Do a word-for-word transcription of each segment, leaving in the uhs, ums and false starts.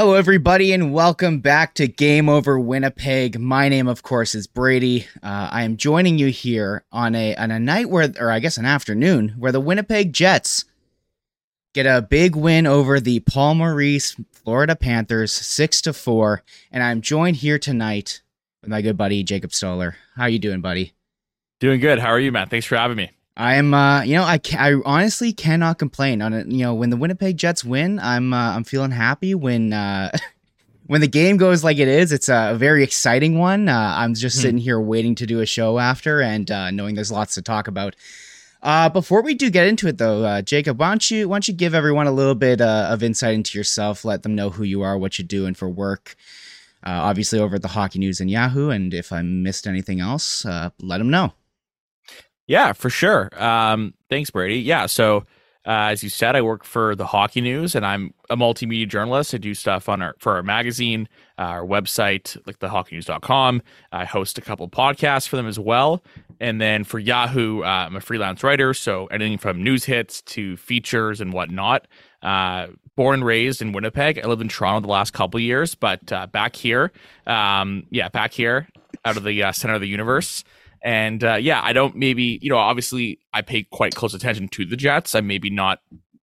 Hello, everybody, and welcome back to Game Over Winnipeg. My name, of course, is Brady. Uh, I am joining you here on a on a night where, or I guess an afternoon, where the Winnipeg Jets get a big win over the Paul Maurice Florida Panthers, six to four, and I'm joined here tonight with my good buddy, Jacob Stoller. How you doing, buddy? Doing good. How are you, Matt? Thanks for having me. I am, uh, you know, I can, I honestly cannot complain on it. You know, when the Winnipeg Jets win, I'm uh, I'm feeling happy. When uh, when the game goes like it is, it's a very exciting one. Uh, I'm just mm-hmm. sitting here waiting to do a show after, and uh, knowing there's lots to talk about. Uh, before we do get into it, though, uh, Jacob, why don't you why don't you give everyone a little bit uh, of insight into yourself? Let them know who you are, what you do, and for work. Uh, obviously, over at the Hockey News and Yahoo. And if I missed anything else, uh, let them know. Yeah, for sure. Um, thanks, Brady. Yeah, so uh, as you said, I work for the Hockey News, and I'm a multimedia journalist. I do stuff on our for our magazine, uh, our website, like the hockey news dot com. I host a couple podcasts for them as well. And then for Yahoo, uh, I'm a freelance writer, so anything from news hits to features and whatnot. Uh, born and raised in Winnipeg. I lived in Toronto the last couple of years, but uh, back here, um, yeah, back here, out of the uh, center of the universe. And uh, yeah, I don't maybe, you know, obviously I pay quite close attention to the Jets. I'm maybe not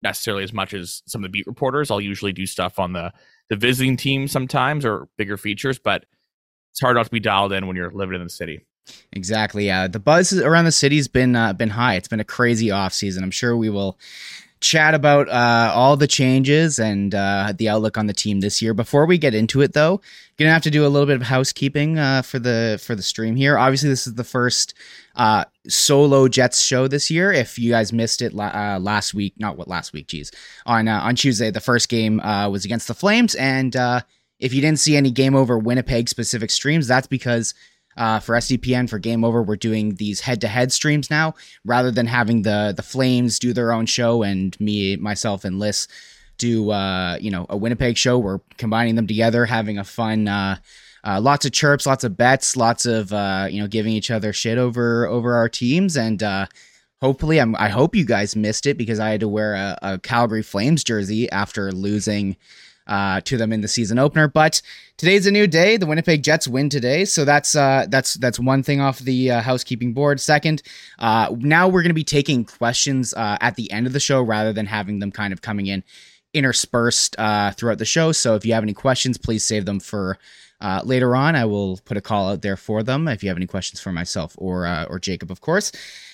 necessarily as much as some of the beat reporters. I'll usually do stuff on the, the visiting team sometimes or bigger features, but it's hard not to be dialed in when you're living in the city. Exactly. Yeah. The buzz around the city has been, uh, been high. It's been a crazy off season. I'm sure we will chat about uh, all the changes and uh, the outlook on the team this year. Before we get into it, though, gonna have to do a little bit of housekeeping uh, for the for the stream here. Obviously, this is the first uh, solo Jets show this year. If you guys missed it uh, last week, not what last week, geez, on uh, on Tuesday, the first game uh, was against the Flames. And uh, if you didn't see any Game Over Winnipeg specific streams, that's because. Uh, for S C P N, for Game Over, we're doing these head-to-head streams now, rather than having the the Flames do their own show and me, myself, and Liz do uh, you know a Winnipeg show. We're combining them together, having a fun, uh, uh, lots of chirps, lots of bets, lots of uh, you know giving each other shit over over our teams. And uh, hopefully, I'm, I hope you guys missed it because I had to wear a, a Calgary Flames jersey after losing. Uh, to them in the season opener, but today's a new day. The Winnipeg Jets win today, so that's uh, that's that's one thing off the uh, housekeeping board. Second, uh, now we're going to be taking questions uh, at the end of the show rather than having them kind of coming in interspersed uh, throughout the show. So if you have any questions, please save them for uh, later on. I will put a call out there for them if you have any questions for myself or uh, or Jacob, of course.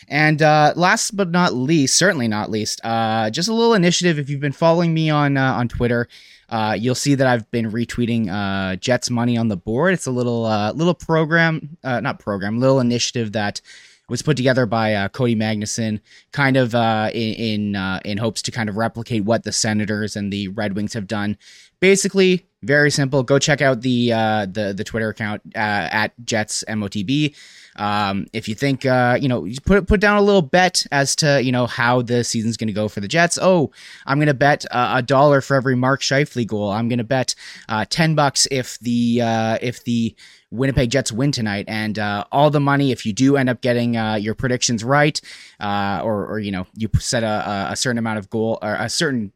And uh, last but not least, certainly not least, uh, just a little initiative. If you've been following me on uh, on Twitter. Uh, you'll see that I've been retweeting uh, Jets Money on the Board. It's a little uh, little program, uh, not program, little initiative that was put together by uh, Cody Magnuson, kind of uh, in in, uh, in hopes to kind of replicate what the Senators and the Red Wings have done. Basically, very simple. Go check out the uh, the the Twitter account uh, at Jets M O T B. Um, if you think uh, you know, put put down a little bet as to you know how the season's going to go for the Jets. Oh, I'm going to bet uh, a dollar for every Mark Scheifele goal. I'm going to bet uh, ten bucks if the uh, if the Winnipeg Jets win tonight. And uh, all the money, if you do end up getting uh, your predictions right, uh, or or you know you set a, a certain amount of goal or a certain.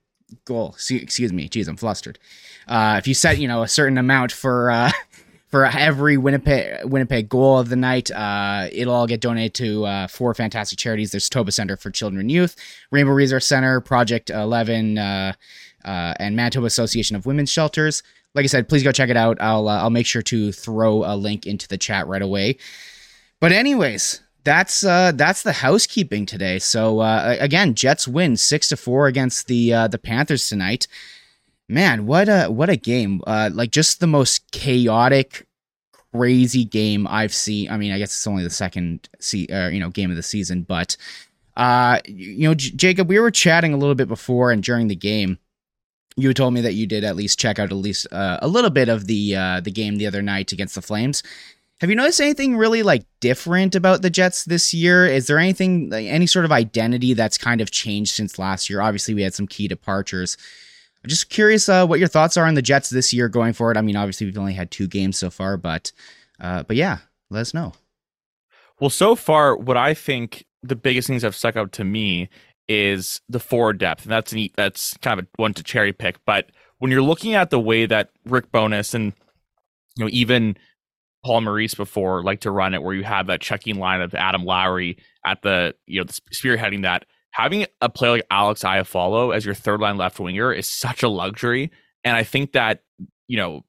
goal excuse me geez I'm flustered uh if you set you know a certain amount for uh for every Winnipeg Winnipeg goal of the night, uh it'll all get donated to uh four fantastic charities. There's Toba Center for Children and Youth, Rainbow Resource Center, Project eleven, uh uh and Manitoba Association of Women's Shelters. Like I said, please go check it out. I'll uh, I'll make sure to throw a link into the chat right away. But anyways, That's uh, that's the housekeeping today. So uh, again, Jets win six to four against the uh, the Panthers tonight. Man, what a what a game! Uh, like just the most chaotic, crazy game I've seen. I mean, I guess it's only the second se- uh, you know game of the season, but uh, you know, J- Jacob, we were chatting a little bit before and during the game. You told me that you did at least check out at least uh, a little bit of the uh, the game the other night against the Flames. Have you noticed anything really like different about the Jets this year? Is there anything, like, any sort of identity that's kind of changed since last year? Obviously, we had some key departures. I'm just curious uh, what your thoughts are on the Jets this year going forward. I mean, obviously, we've only had two games so far, but uh, but yeah, let us know. Well, so far, what I think the biggest things have stuck out to me is the forward depth, and that's an, that's kind of a one to cherry pick, but when you're looking at the way that Rick Bowness and, you know, even Paul Maurice before like to run it, where you have that checking line of Adam Lowry at the, you know, spearheading that, having a player like Alex Iafallo as your third line left winger is such a luxury. And I think that, you know,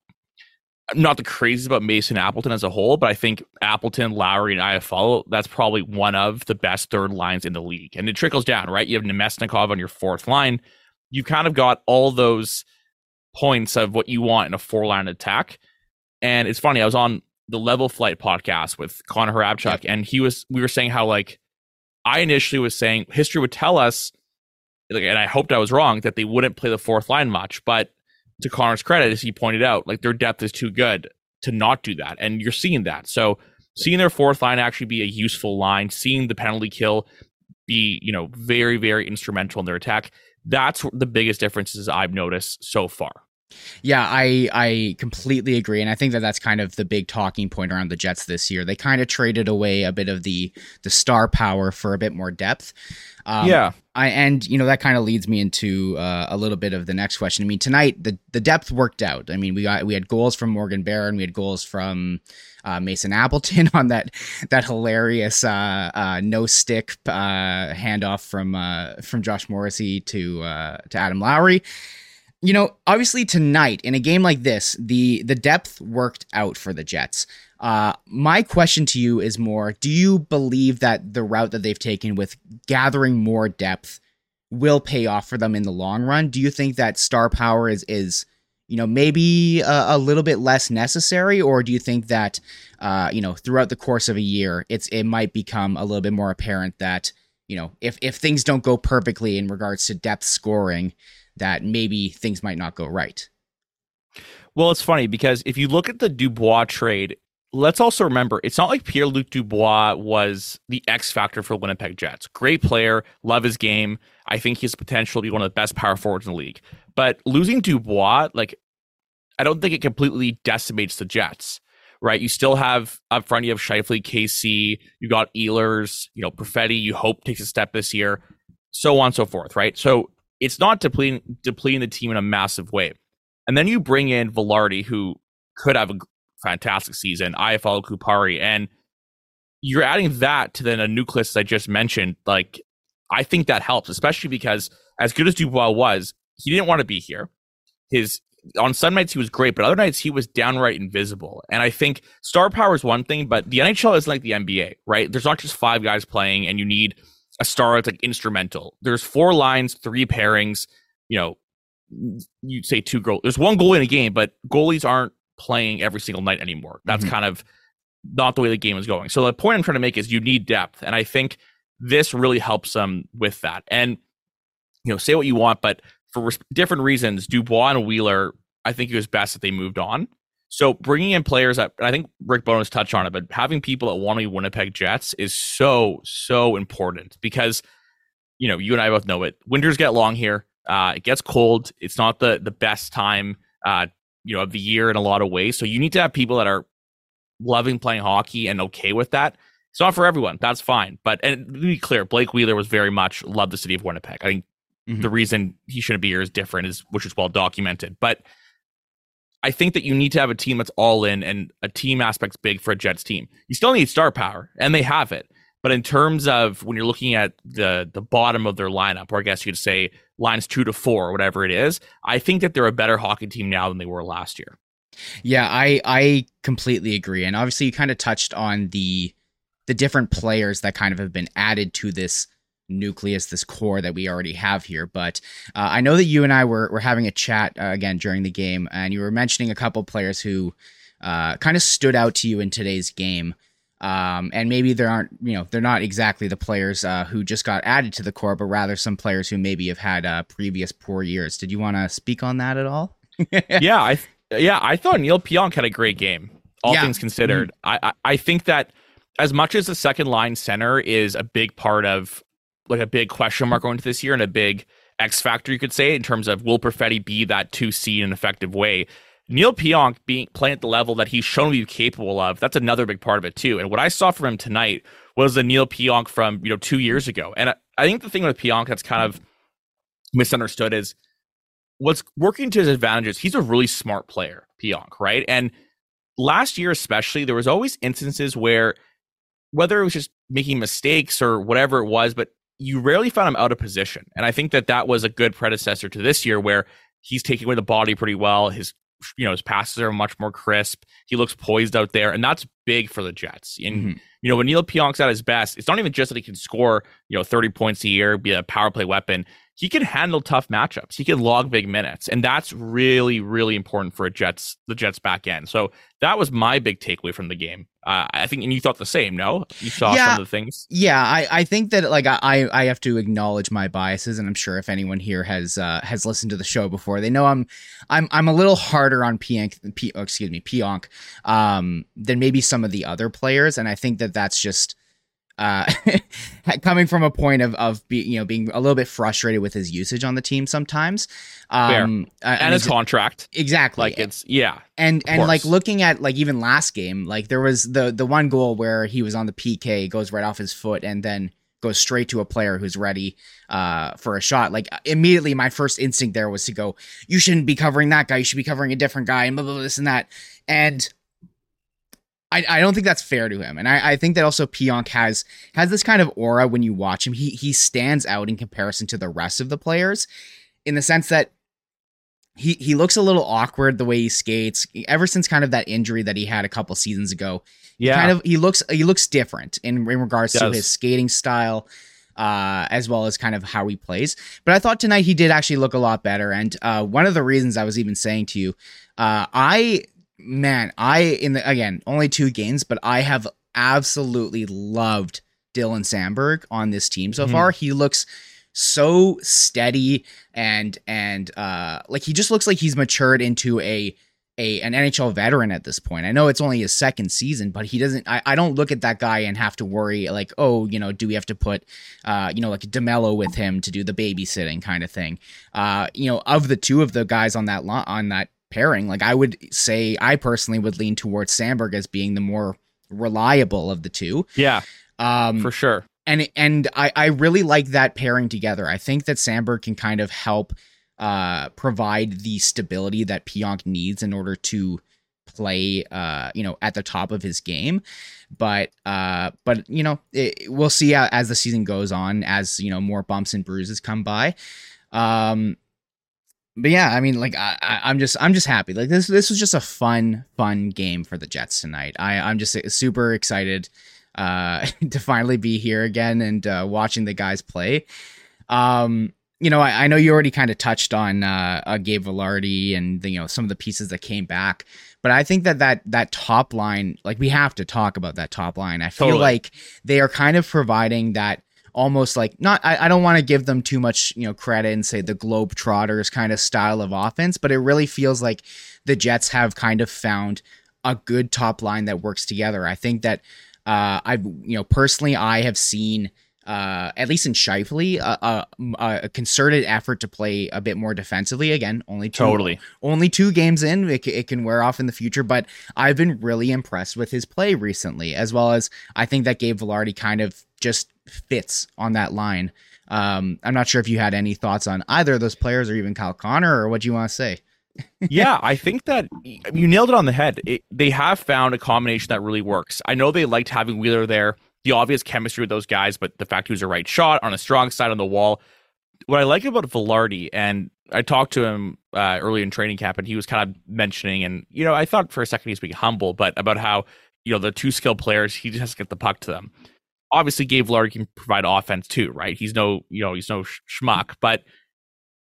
I'm not the craziest about Mason Appleton as a whole, but I think Appleton, Lowry, and Iafallo, that's probably one of the best third lines in the league. And it trickles down, right? You have Namestnikov on your fourth line. You've kind of got all those points of what you want in a four line attack. And it's funny, I was on the Level Flight podcast with Connor Bedard, yeah. and he was, we were saying how, like, I initially was saying history would tell us, like, and I hoped I was wrong, that they wouldn't play the fourth line much. But to Connor's credit, as he pointed out, like, their depth is too good to not do that. And you're seeing that. So seeing their fourth line actually be a useful line, seeing the penalty kill be, you know, very, very instrumental in their attack. That's the biggest differences I've noticed so far. Yeah, I I completely agree. And I think that that's kind of the big talking point around the Jets this year. They kind of traded away a bit of the the star power for a bit more depth. Um, yeah. I And, you know, that kind of leads me into uh, a little bit of the next question. I mean, tonight, the, the depth worked out. I mean, we got we had goals from Morgan Barron. We had goals from uh, Mason Appleton on that that hilarious uh, uh, no-stick uh, handoff from uh, from Josh Morrissey to uh, to Adam Lowry. You know, obviously tonight in a game like this, the the depth worked out for the Jets. Uh, my question to you is more, do you believe that the route that they've taken with gathering more depth will pay off for them in the long run? Do you think that star power is, is you know, maybe a, a little bit less necessary? Or do you think that, uh, you know, throughout the course of a year, it's it might become a little bit more apparent that, you know, if, if things don't go perfectly in regards to depth scoring, that maybe things might not go right? Well, it's funny because if you look at the Dubois trade, let's also remember, it's not like Pierre-Luc Dubois was the X factor for Winnipeg Jets. Great player, love his game. I think his potential to be one of the best power forwards in the league. But losing Dubois, like, I don't think it completely decimates the Jets, right? You still have, up front, you have Scheifele, K C, you got Ehlers, you know, Perfetti, you hope takes a step this year, so on and so forth, right? So it's not depleting depleting the team in a massive way. And then you bring in Vilardi, who could have a fantastic season, Iafallo, Kupari, and you're adding that to then a nucleus I just mentioned. Like, I think that helps, especially because as good as Dubois was, he didn't want to be here. His on some nights he was great, but other nights he was downright invisible. And I think star power is one thing, but the N H L isn't like the N B A, right? There's not just five guys playing and you need a star that's like instrumental. There's four lines, three pairings, you know, you'd say two goals. There's one goal in a game, but goalies aren't playing every single night anymore. That's mm-hmm. kind of not the way the game is going. So the point I'm trying to make is you need depth. And I think this really helps them with that. And, you know, say what you want, but for res- different reasons, Dubois and Wheeler, I think it was best that they moved on. So bringing in players that, and I think Rick Bowness touched on it, but having people that want to be Winnipeg Jets is so, so important because, you know, you and I both know it. Winters get long here. Uh, it gets cold. It's not the the best time, uh, you know, of the year in a lot of ways. So you need to have people that are loving playing hockey and okay with that. It's not for everyone. That's fine. But, and to be clear, Blake Wheeler was very much loved the city of Winnipeg. I think mm-hmm. the reason he shouldn't be here is different, is which is well documented. But I think that you need to have a team that's all in, and a team aspect's big for a Jets team. You still need star power, and they have it. But in terms of when you're looking at the the bottom of their lineup, or I guess you could say lines two to four, or whatever it is, I think that they're a better hockey team now than they were last year. Yeah, I I completely agree. And obviously you kind of touched on the the different players that kind of have been added to this nucleus, this core that we already have here. But uh, I know that you and I were, were having a chat uh, again during the game, and you were mentioning a couple players who uh, kind of stood out to you in today's game. Um, and maybe there aren't, you know, they're not exactly the players uh, who just got added to the core, but rather some players who maybe have had uh, previous poor years. Did you want to speak on that at all? yeah. I th- yeah. I thought Neil Pionk had a great game, all yeah. things considered. Mm-hmm. I, I think that as much as the second line center is a big part of, like, a big question mark going into this year and a big X factor, you could say, in terms of will Perfetti be that two C in an effective way, Neil Pionk being playing at the level that he's shown to be capable of, that's another big part of it too. And what I saw from him tonight was the Neil Pionk from, you know, two years ago. And I, I think the thing with Pionk that's kind of misunderstood is what's working to his advantage is he's a really smart player, Pionk, right? And last year especially, there was always instances where, whether it was just making mistakes or whatever it was, but you rarely found him out of position. And I think that that was a good predecessor to this year, where he's taking away the body pretty well. His, you know, his passes are much more crisp. He looks poised out there, and that's big for the Jets. And mm-hmm. you know, when Neil Pionk's at his best, it's not even just that he can score, you know, thirty points a year, be a power play weapon. He can handle tough matchups. He can log big minutes, and that's really, really important for a Jets, the Jets back end. So that was my big takeaway from the game. Uh, I think, and you thought the same, no? You saw yeah, some of the things. Yeah, I, I think that like I, I have to acknowledge my biases, and I'm sure if anyone here has uh, has listened to the show before, they know I'm I'm I'm a little harder on Pionk, P, oh, excuse me, Pionk, um, than maybe some of the other players, and I think that that's just. Uh, coming from a point of of be, you know being a little bit frustrated with his usage on the team sometimes, um, uh, and, and his contract exactly like it's yeah and and course. Like looking at like even last game, like there was the the one goal where he was on the P K, goes right off his foot, and then goes straight to a player who's ready uh, for a shot. Like immediately, my first instinct there was to go, "You shouldn't be covering that guy. You should be covering a different guy," and blah blah, blah this and that and. I, I don't think that's fair to him. And I, I think that also Pionk has has this kind of aura when you watch him. He he stands out in comparison to the rest of the players in the sense that he, he looks a little awkward the way he skates. Ever since kind of that injury that he had a couple seasons ago, yeah. kind of he looks he looks different in, in regards to his skating style, uh, as well as kind of how he plays. But I thought tonight he did actually look a lot better. And uh, one of the reasons I was even saying to you, uh, I... Man, I in the again only two games, but I have absolutely loved Dylan Samberg on this team so mm-hmm. far. He looks so steady and and uh, like he just looks like he's matured into a a an N H L veteran at this point. I know it's only his second season, but he doesn't. I, I don't look at that guy and have to worry like, oh, you know, do we have to put uh, you know like DeMelo with him to do the babysitting kind of thing. Uh, you know, of the two of the guys on that lo- on that. pairing, like I would say, I personally would lean towards Samberg as being the more reliable of the two. Yeah, um, for sure. And and I, I really like that pairing together. I think that Samberg can kind of help uh, provide the stability that Pionk needs in order to play, uh, you know, at the top of his game. But uh, but you know, it, we'll see as the season goes on, as you know, more bumps and bruises come by. Um, But yeah, I mean, like I, I, I'm just, I'm just happy. Like this, this was just a fun, fun game for the Jets tonight. I, I'm just super excited uh, to finally be here again and uh, watching the guys play. Um, you know, I, I know you already kind of touched on uh, uh, Gabe Vilardi and the, you know some of the pieces that came back, but I think that that that top line, like we have to talk about that top line. I feel totally. like they are kind of providing that. Almost like not, I, I don't want to give them too much, you know, credit and say the Globetrotters kind of style of offense, but it really feels like the Jets have kind of found a good top line that works together. I think that uh, I've, you know, personally, I have seen, uh, at least in Scheifele, a, a, a concerted effort to play a bit more defensively. Again, only two, totally. only two games in, it, it can wear off in the future, but I've been really impressed with his play recently, as well as I think that Gabe Vilardi kind of just fits on that line. Um, I'm not sure if you had any thoughts on either of those players or even Kyle Connor or what you want to say. Yeah, I think that you nailed it on the head. It, they have found a combination that really works. I know they liked having Wheeler there, the obvious chemistry with those guys, but the fact he was a right shot on a strong side on the wall. What I like about Vilardi, and I talked to him uh, early in training camp, and he was kind of mentioning, and you know, I thought for a second he was being humble, but about how, you know, the two skilled players, he just has to get the puck to them. Obviously, Gabe Vilardi can provide offense too, right? He's no, you know, he's no sh- schmuck. But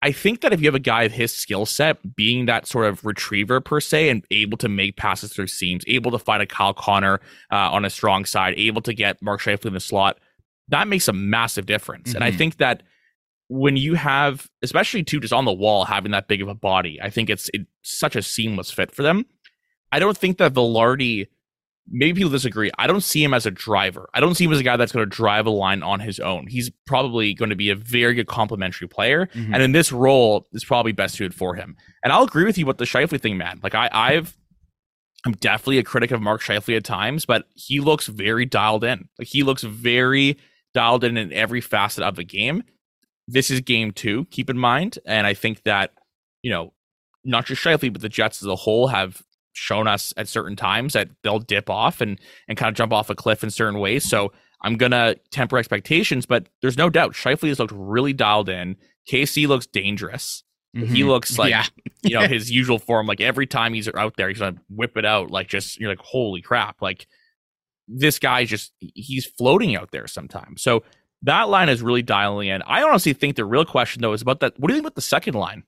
I think that if you have a guy of his skill set, being that sort of retriever per se, and able to make passes through seams, able to find a Kyle Connor uh, on a strong side, able to get Mark Scheifele in the slot, that makes a massive difference. Mm-hmm. And I think that when you have, especially too, just on the wall, having that big of a body, I think it's, it's such a seamless fit for them. I don't think that Vilardi. Maybe people disagree. I don't see him as a driver. I don't see him as a guy that's going to drive a line on his own. He's probably going to be a very good complementary player. Mm-hmm. And in this role, it's probably best suited for him. And I'll agree with you about the Scheifele thing, man. Like, I, I've, I'm definitely a critic of Mark Scheifele at times, but he looks very dialed in. Like, he looks very dialed in in every facet of the game. This is game two, keep in mind. And I think that you know, not just Scheifele, but the Jets as a whole have shown us at certain times that they'll dip off and, and kind of jump off a cliff in certain ways. So I'm going to temper expectations, but there's no doubt Scheifele has looked really dialed in. K C looks dangerous. Mm-hmm. He looks like, yeah. you know, his usual form. Like every time he's out there, he's going to whip it out. Like just, you're like, holy crap. Like this guy's just, he's floating out there sometimes. So that line is really dialing in. I honestly think the real question though is about that. What do you think about the second line?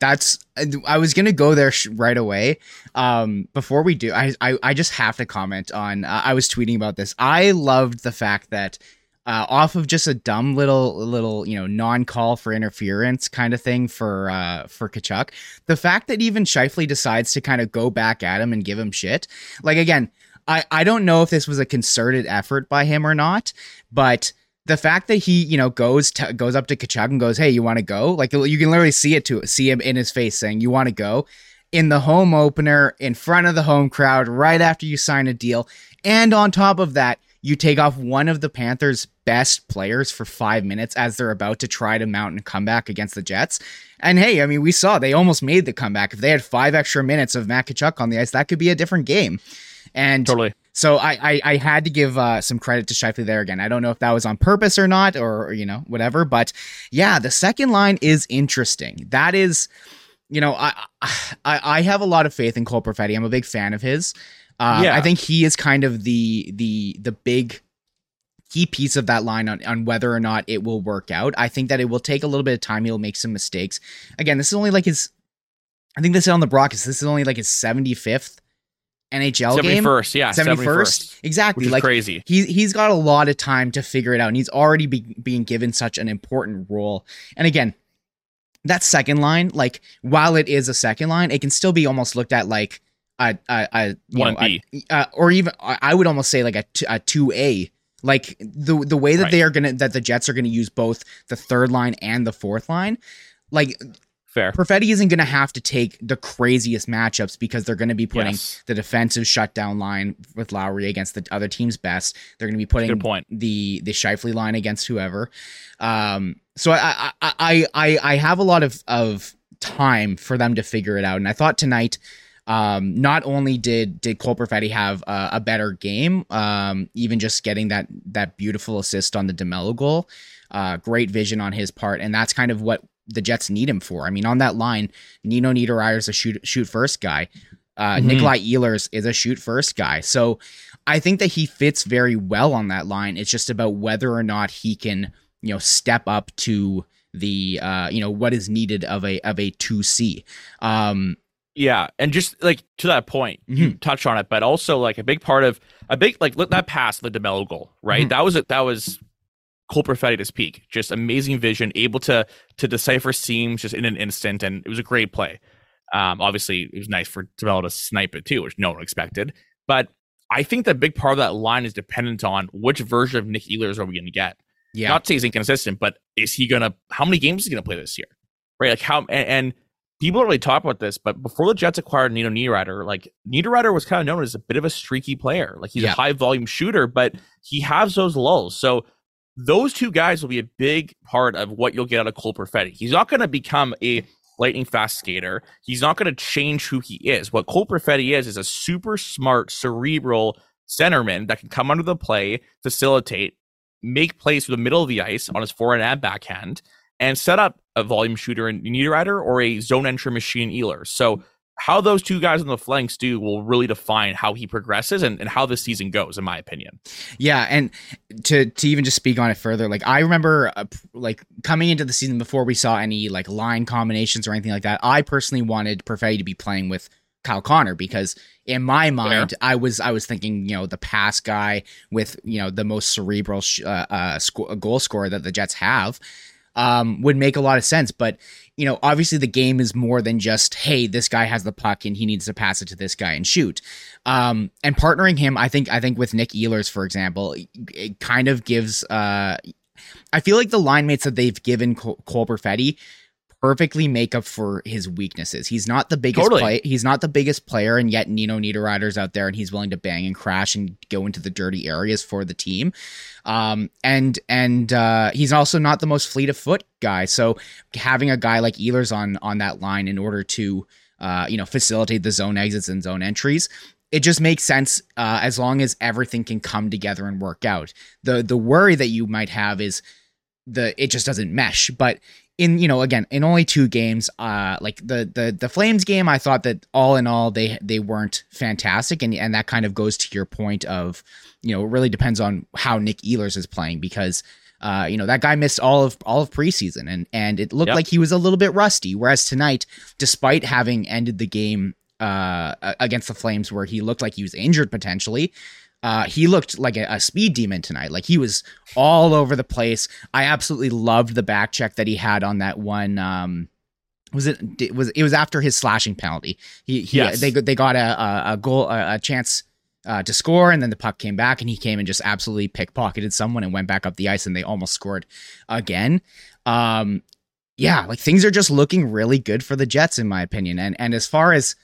That's, I was going to go there sh- right away. Um, before we do, I, I, I just have to comment on, uh, I was tweeting about this. I loved the fact that uh, off of just a dumb little, little, you know, non-call for interference kind of thing for, uh, for Tkachuk, the fact that even Scheifele decides to kind of go back at him and give him shit. Like, again, I, I don't know if this was a concerted effort by him or not, but the fact that he, you know, goes to, goes up to Tkachuk and goes, "Hey, you want to go?" Like you can literally see it to see him in his face saying, "You want to go?" In the home opener, in front of the home crowd, right after you sign a deal, and on top of that, you take off one of the Panthers' best players for five minutes as they're about to try to mount a comeback against the Jets. And hey, I mean, we saw they almost made the comeback. If they had five extra minutes of Matt Tkachuk on the ice, that could be a different game. And totally. So I, I, I had to give uh, some credit to Scheifele there again. I don't know if that was on purpose or not, or, or, you know, whatever. But yeah, the second line is interesting. That is, you know, I I, I have a lot of faith in Cole Perfetti. I'm a big fan of his. Uh, yeah. I think he is kind of the the the big key piece of that line on, on whether or not it will work out. I think that it will take a little bit of time. He'll make some mistakes. Again, this is only like his, I think this is on the broadcast. This is only like his seventy-fifth. N H L game, seventy-first, yeah, seventy-first, exactly. Like crazy. He he's got a lot of time to figure it out, and he's already be, being given such an important role. And again, that second line, like while it is a second line, it can still be almost looked at like a a, a one B, uh, or even I would almost say like a a two A. Like the the way that right. they are gonna that the Jets are gonna use both the third line and the fourth line, like. Fair. Perfetti isn't going to have to take the craziest matchups because they're going to be putting yes. the defensive shutdown line with Lowry against the other team's best. They're going to be putting the the Scheifele line against whoever. Um, so I I, I I I have a lot of of time for them to figure it out. And I thought tonight, um, not only did did Cole Perfetti have a, a better game, um, even just getting that that beautiful assist on the DeMelo goal, uh, great vision on his part, and that's kind of what the Jets need him for. I mean, on that line, Nino Niederreiter is a shoot shoot first guy. Uh, mm-hmm. Nikolaj Ehlers is a shoot first guy. So I think that he fits very well on that line. It's just about whether or not he can, you know, step up to the, uh, you know, what is needed of a, of a two C. Um, yeah. And just like to that point, mm-hmm. you touch on it, but also like a big part of a big, like that pass, the DeMelo goal, right? Mm-hmm. That was it. That was Cole Perfetti at his peak, just amazing vision, able to to decipher seams just in an instant, and it was a great play. Um, obviously, it was nice for DeMelo to snipe it too, which no one expected. But I think that big part of that line is dependent on which version of Nick Ehlers are we going to get. Yeah, not to say he's inconsistent, but is he going to? How many games is he going to play this year? Right, like how and, and people don't really talk about this, but before the Jets acquired Nino Niederreiter, like Niederreiter was kind of known as a bit of a streaky player. Like he's yeah. a high volume shooter, but he has those lulls. So those two guys will be a big part of what you'll get out of Cole Perfetti. He's not going to become a lightning fast skater. He's not going to change who he is. What Cole Perfetti is, is a super smart, cerebral centerman that can come under the play, facilitate, make plays through the middle of the ice on his forehand and backhand, and set up a volume shooter in Niederreiter or a zone entry machine Ehlers. So how those two guys on the flanks do will really define how he progresses and, and how this season goes, in my opinion. Yeah. And to, to even just speak on it further, like I remember uh, like coming into the season before we saw any like line combinations or anything like that. I personally wanted Perfetti to be playing with Kyle Connor because in my mind, Fair. I was, I was thinking, you know, the pass guy with, you know, the most cerebral sh- uh, uh, sc- goal scorer that the Jets have um, would make a lot of sense. But you know, obviously the game is more than just, hey, this guy has the puck and he needs to pass it to this guy and shoot. Um, and partnering him, I think, I think with Nick Ehlers, for example, it kind of gives, uh, I feel like the line mates that they've given Cole Perfetti perfectly make up for his weaknesses. He's not the biggest totally. play, he's not the biggest player, and yet Nino Niederreiter's out there and he's willing to bang and crash and go into the dirty areas for the team. Um, and and uh, he's also not the most fleet of foot guy. So having a guy like Ehlers on on that line in order to uh, you know facilitate the zone exits and zone entries, it just makes sense uh, as long as everything can come together and work out. The the worry that you might have is the it just doesn't mesh, but in, you know, again, in only two games, uh, like the, the, the Flames game, I thought that all in all, they, they weren't fantastic. And, and that kind of goes to your point of, you know, it really depends on how Nick Ehlers is playing because, uh, you know, that guy missed all of, all of preseason and, and it looked yep. like he was a little bit rusty. Whereas tonight, despite having ended the game, uh, against the Flames where he looked like he was injured potentially, Uh, he looked like a, a speed demon tonight. Like he was all over the place. I absolutely loved the back check that he had on that one. Um, was it, it was it was after his slashing penalty? He, he yes. they they got a a goal a, a chance uh, to score, and then the puck came back, and he came and just absolutely pickpocketed someone and went back up the ice, and they almost scored again. Um, yeah, like things are just looking really good for the Jets, in my opinion. And and as far as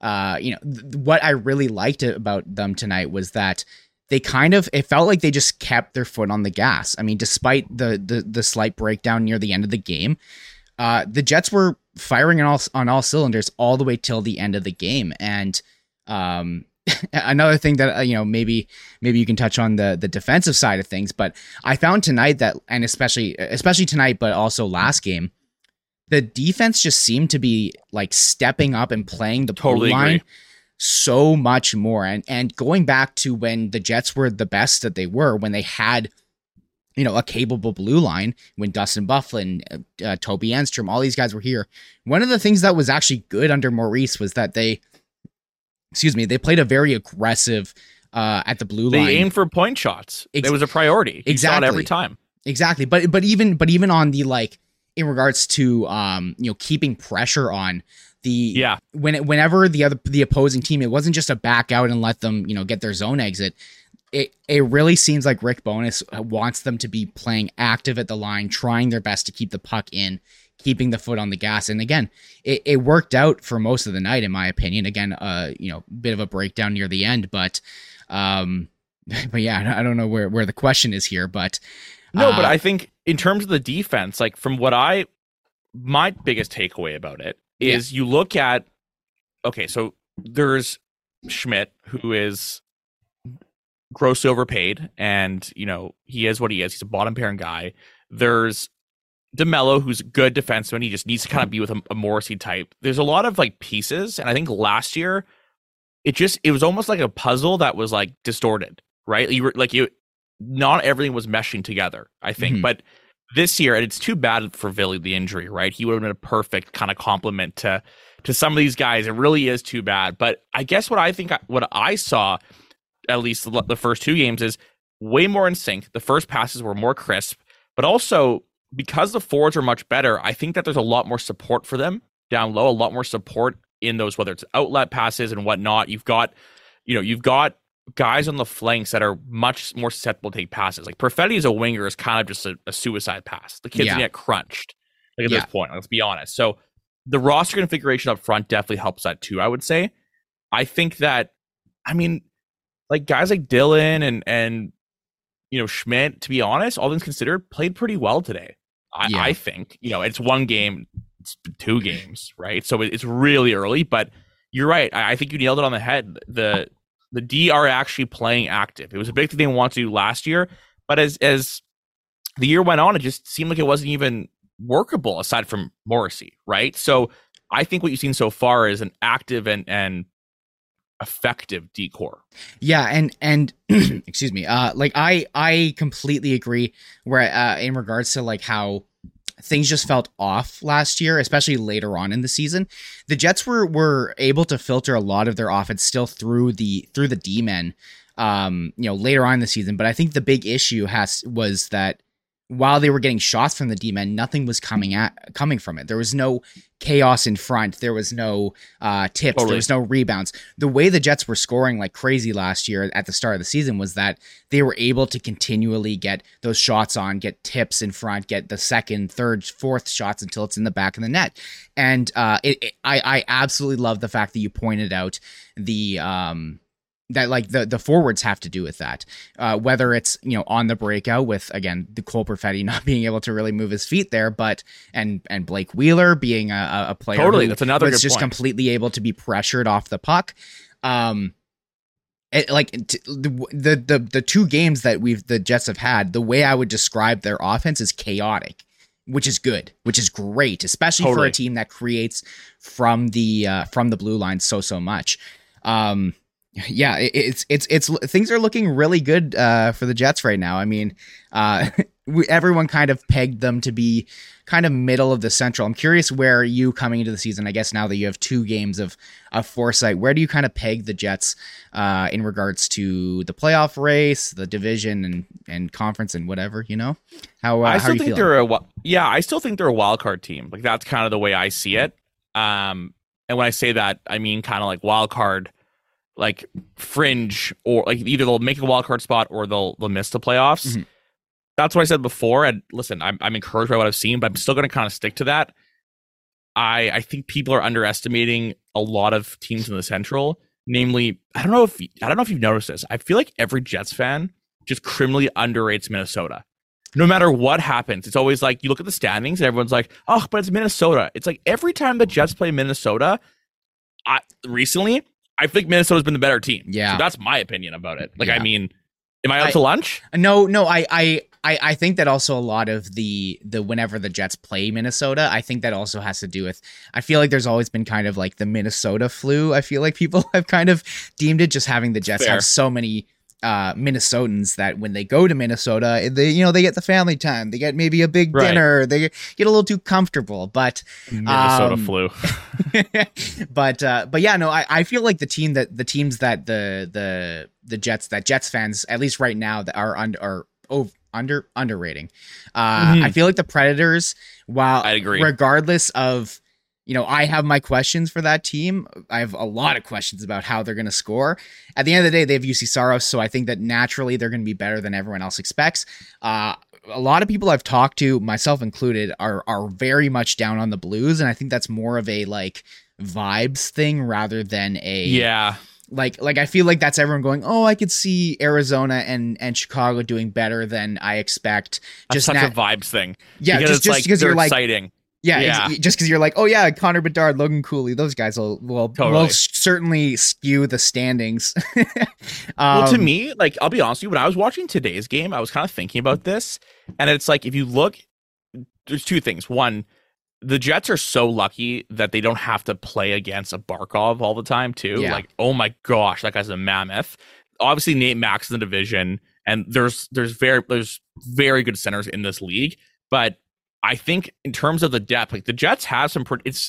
Uh, you know, th- what I really liked about them tonight was that they kind of, it felt like they just kept their foot on the gas. I mean, despite the the, the slight breakdown near the end of the game, uh, the Jets were firing on all, on all cylinders all the way till the end of the game. And um, another thing that, uh, you know, maybe maybe you can touch on the, the defensive side of things, but I found tonight that, and especially especially tonight, but also last game, the defense just seemed to be like stepping up and playing the totally blue line agree. so much more. And and going back to when the Jets were the best that they were, when they had, you know, a capable blue line, when Dustin Byfuglien, uh, Toby Enstrom, all these guys were here. One of the things that was actually good under Maurice was that they, excuse me, they played a very aggressive uh, at the blue they line. They aimed for point shots. Ex- it was a priority. He exactly. Shot every time. Exactly. But, but even, but even on the like, in regards to, um, you know, keeping pressure on the, yeah. when it, whenever the other, the opposing team, it wasn't just a back out and let them, you know, get their zone exit. It, it really seems like Rick Bowness wants them to be playing active at the line, trying their best to keep the puck in, keeping the foot on the gas. And again, it, it worked out for most of the night, in my opinion. Again, uh, you know, bit of a breakdown near the end, but, um, but yeah, I don't know where, where the question is here, but, No, but I think in terms of the defense, like from what I, my biggest takeaway about it is yeah. you look at, okay, so there's Schmidt, who is grossly overpaid, and, you know, he is what he is. He's a bottom pairing guy. There's DeMelo, who's a good defenseman. He just needs to kind of be with a, a Morrissey type. There's a lot of like pieces, and I think last year, it just, it was almost like a puzzle that was like distorted, right? You were like, you, not everything was meshing together, I think. Mm-hmm. But this year, and it's too bad for Ville, the injury, right? He would have been a perfect kind of complement to to some of these guys. It really is too bad. But I guess what I think, I, what I saw, at least the, the first two games, is way more in sync. The first passes were more crisp. But also, because the forwards are much better, I think that there's a lot more support for them down low, a lot more support in those, whether it's outlet passes and whatnot. You've got, you know, you've got guys on the flanks that are much more susceptible to take passes. Like Perfetti as a winger is kind of just a, a suicide pass. The kids yeah. get crunched like at yeah. this point. Let's be honest. So the roster configuration up front definitely helps that too, I would say. I think that, I mean, like guys like Dylan and, and you know, Schmidt, to be honest, all things considered, played pretty well today. I, yeah. I think, you know, it's one game, it's two games, right? So it's really early, but you're right. I, I think you nailed it on the head. The, The D are actually playing active. It was a big thing they wanted to do last year, but as as the year went on, it just seemed like it wasn't even workable aside from Morrissey, right? So I think what you've seen so far is an active and and effective D core. Yeah, and and excuse me, uh, like I I completely agree. Where uh, in regards to like how things just felt off last year, especially later on in the season, the Jets were were able to filter a lot of their offense still through the through the D-men, um, you know, later on in the season. But I think the big issue has was that while they were getting shots from the D-men, nothing was coming at coming from it. There was no chaos in front. There was no uh, tips. Totally. There was no rebounds. The way the Jets were scoring like crazy last year at the start of the season was that they were able to continually get those shots on, get tips in front, get the second, third, fourth shots until it's in the back of the net. And uh, it, it, I, I absolutely love the fact that you pointed out the um, – that like the, the forwards have to do with that, uh, whether it's, you know, on the breakout with, again, the Cole Perfetti not being able to really move his feet there, but, and, and Blake Wheeler being a, a player totally, who, that's another good just point. Completely able to be pressured off the puck. Um, it, like t- the, the, the, the two games that we've, the Jets have had, the way I would describe their offense is chaotic, which is good, which is great, especially totally. for a team that creates from the, uh, from the blue line so, so much. Um, Yeah, it's it's it's things are looking really good uh, for the Jets right now. I mean, uh, we, everyone kind of pegged them to be kind of middle of the Central. I'm curious where you coming into the season, I guess now that you have two games of, of foresight, where do you kind of peg the Jets uh, in regards to the playoff race, the division and, and conference and whatever, you know? How, uh, I still how are you think feeling? they're a yeah, I still think they're a wild card team. Like that's kind of the way I see it. Um, and when I say that, I mean kind of like wild card. Like fringe, or like either they'll make a wild card spot or they'll they'll miss the playoffs. Mm-hmm. That's what I said before. And listen, I'm I'm encouraged by what I've seen, but I'm still going to kind of stick to that. I I think people are underestimating a lot of teams in the Central. Namely, I don't know if I don't know if you've noticed this. I feel like every Jets fan just criminally underrates Minnesota. No matter what happens, it's always like you look at the standings and everyone's like, oh, but it's Minnesota. It's like every time the Jets play Minnesota, I recently. I think Minnesota's been the better team. Yeah. So that's my opinion about it. Like, yeah. I mean, am I out I, to lunch? No, no. I, I, I think that also a lot of the, the, whenever the Jets play Minnesota, I think that also has to do with, I feel like there's always been kind of like the Minnesota flu. I feel like people have kind of deemed it just having the Jets Fair. have so many uh, Minnesotans that when they go to Minnesota, they, you know, they get the family time, they get maybe a big right. dinner, they get a little too comfortable, but Minnesota um, flu. but, uh, but yeah, no, I, I feel like the team that the teams that the, the, the Jets, that Jets fans, at least right now that are under, are over, under underrating. Uh, mm-hmm. I feel like the Predators, while I agree, regardless of, you know, I have my questions for that team. I have a lot of questions about how they're going to score. At the end of the day, they have U C Saros, so I think that naturally they're going to be better than everyone else expects. Uh, a lot of people I've talked to, myself included, are are very much down on the Blues, and I think that's more of a like vibes thing rather than a yeah. Like, like I feel like that's everyone going, oh, I could see Arizona and, and Chicago doing better than I expect. Just that's such nat- a vibes thing. Yeah, because just, it's just like because they're you're exciting. Like, Yeah, yeah. Just because you're like, oh yeah, Connor Bedard, Logan Cooley, those guys will will, totally. will certainly skew the standings. um, well, to me, like I'll be honest with you, when I was watching today's game, I was kind of thinking about this, and it's like if you look, there's two things. One, the Jets are so lucky that they don't have to play against a Barkov all the time, too. Yeah. Like, oh my gosh, that guy's a mammoth. Obviously, Nate Max in the division, and there's there's very there's very good centers in this league, but. I think in terms of the depth, like the Jets have some. Pre- it's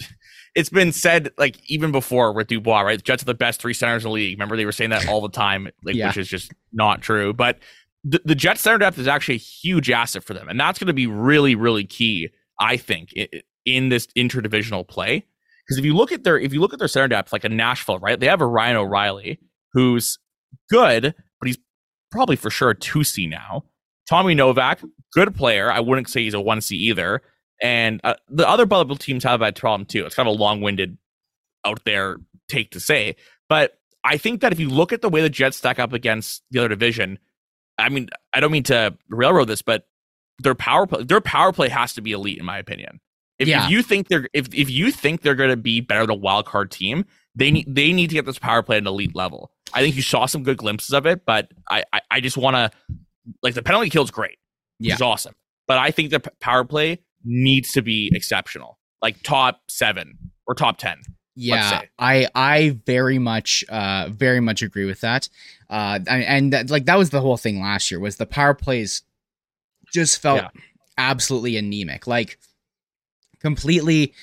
it's been said like even before with Dubois, right? The Jets are the best three centers in the league. Remember they were saying that all the time, like yeah. which is just not true. But the, the Jets center depth is actually a huge asset for them, and that's going to be really, really key, I think, in, in this interdivisional play. Because if you look at their if you look at their center depth, like in Nashville, right? They have a Ryan O'Reilly who's good, but he's probably for sure a two C now. Tommy Novak, good player. I wouldn't say he's a one C either. And uh, the other bubble teams have that problem too. It's kind of a long-winded out there take to say. But I think that if you look at the way the Jets stack up against the other division, I mean, I don't mean to railroad this, but their power play, their power play has to be elite in my opinion. If, yeah. if you think they're if if you think they're going to be better than a wild card team, they need they need to get this power play at an elite level. I think you saw some good glimpses of it, but I I, I just want to. Like the penalty kill is great, yeah. It's awesome, but I think the p- power play needs to be exceptional, like top seven or top ten. Yeah, let's say. I I very much uh very much agree with that. Uh, and, and that, like that was the whole thing last year was the power plays just felt yeah. absolutely anemic, like completely.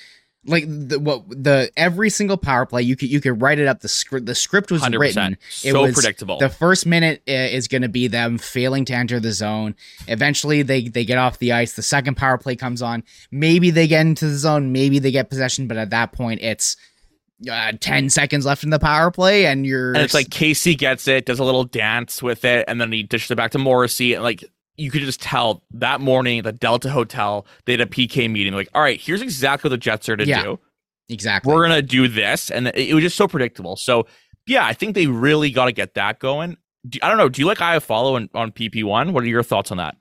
Like the what the every single power play you could you could write it up. The script the script was one hundred percent written. It so was, predictable. The first minute is going to be them failing to enter the zone. Eventually they they get off the ice. The second power play comes on. Maybe they get into the zone. Maybe they get possession. But at that point, it's uh, ten seconds left in the power play, and you're and it's like Casey gets it, does a little dance with it, and then he dishes it back to Morrissey, and like. You could just tell that morning at the Delta Hotel, they had a P K meeting. Like, all right, here's exactly what the Jets are to yeah, do. Exactly. We're going to do this. And it was just so predictable. So, yeah, I think they really got to get that going. Do, I don't know. Do you like Iafallo on P P one? What are your thoughts on that?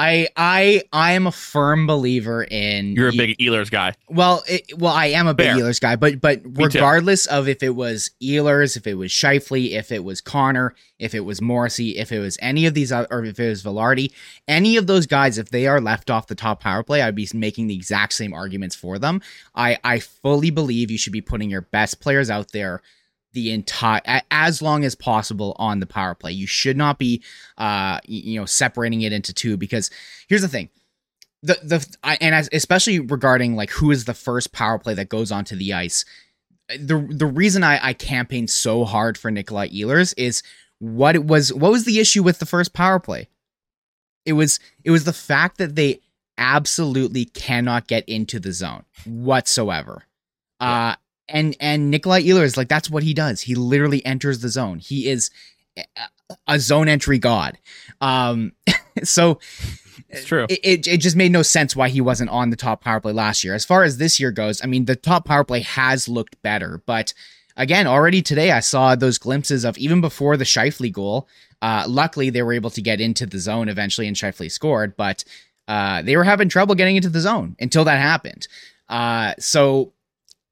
I I I am a firm believer in... You're a big e- Ehlers guy. Well, it, well, I am a big Fair. Ehlers guy, but but Me regardless too. Of if it was Ehlers, if it was Scheifele, if it was Connor, if it was Morrissey, if it was any of these, or if it was Vilardi, any of those guys, if they are left off the top power play, I'd be making the exact same arguments for them. I, I fully believe you should be putting your best players out there the entire as long as possible on the power play. You should not be uh you know separating it into two, because here's the thing, the the I, and as, especially regarding like who is the first power play that goes onto the ice, the the reason I I campaigned so hard for Nikolaj Ehlers is what it was what was the issue with the first power play. It was it was the fact that they absolutely cannot get into the zone whatsoever. yeah. uh And and Nikolaj Ehlers, like, that's what he does. He literally enters the zone. He is a zone entry god. Um, so it's true. It, it it just made no sense why he wasn't on the top power play last year. As far as this year goes, I mean, the top power play has looked better. But again, already today, I saw those glimpses of even before the Scheifele goal. Uh, luckily, they were able to get into the zone eventually, and Scheifele scored. But uh, they were having trouble getting into the zone until that happened. Uh, so.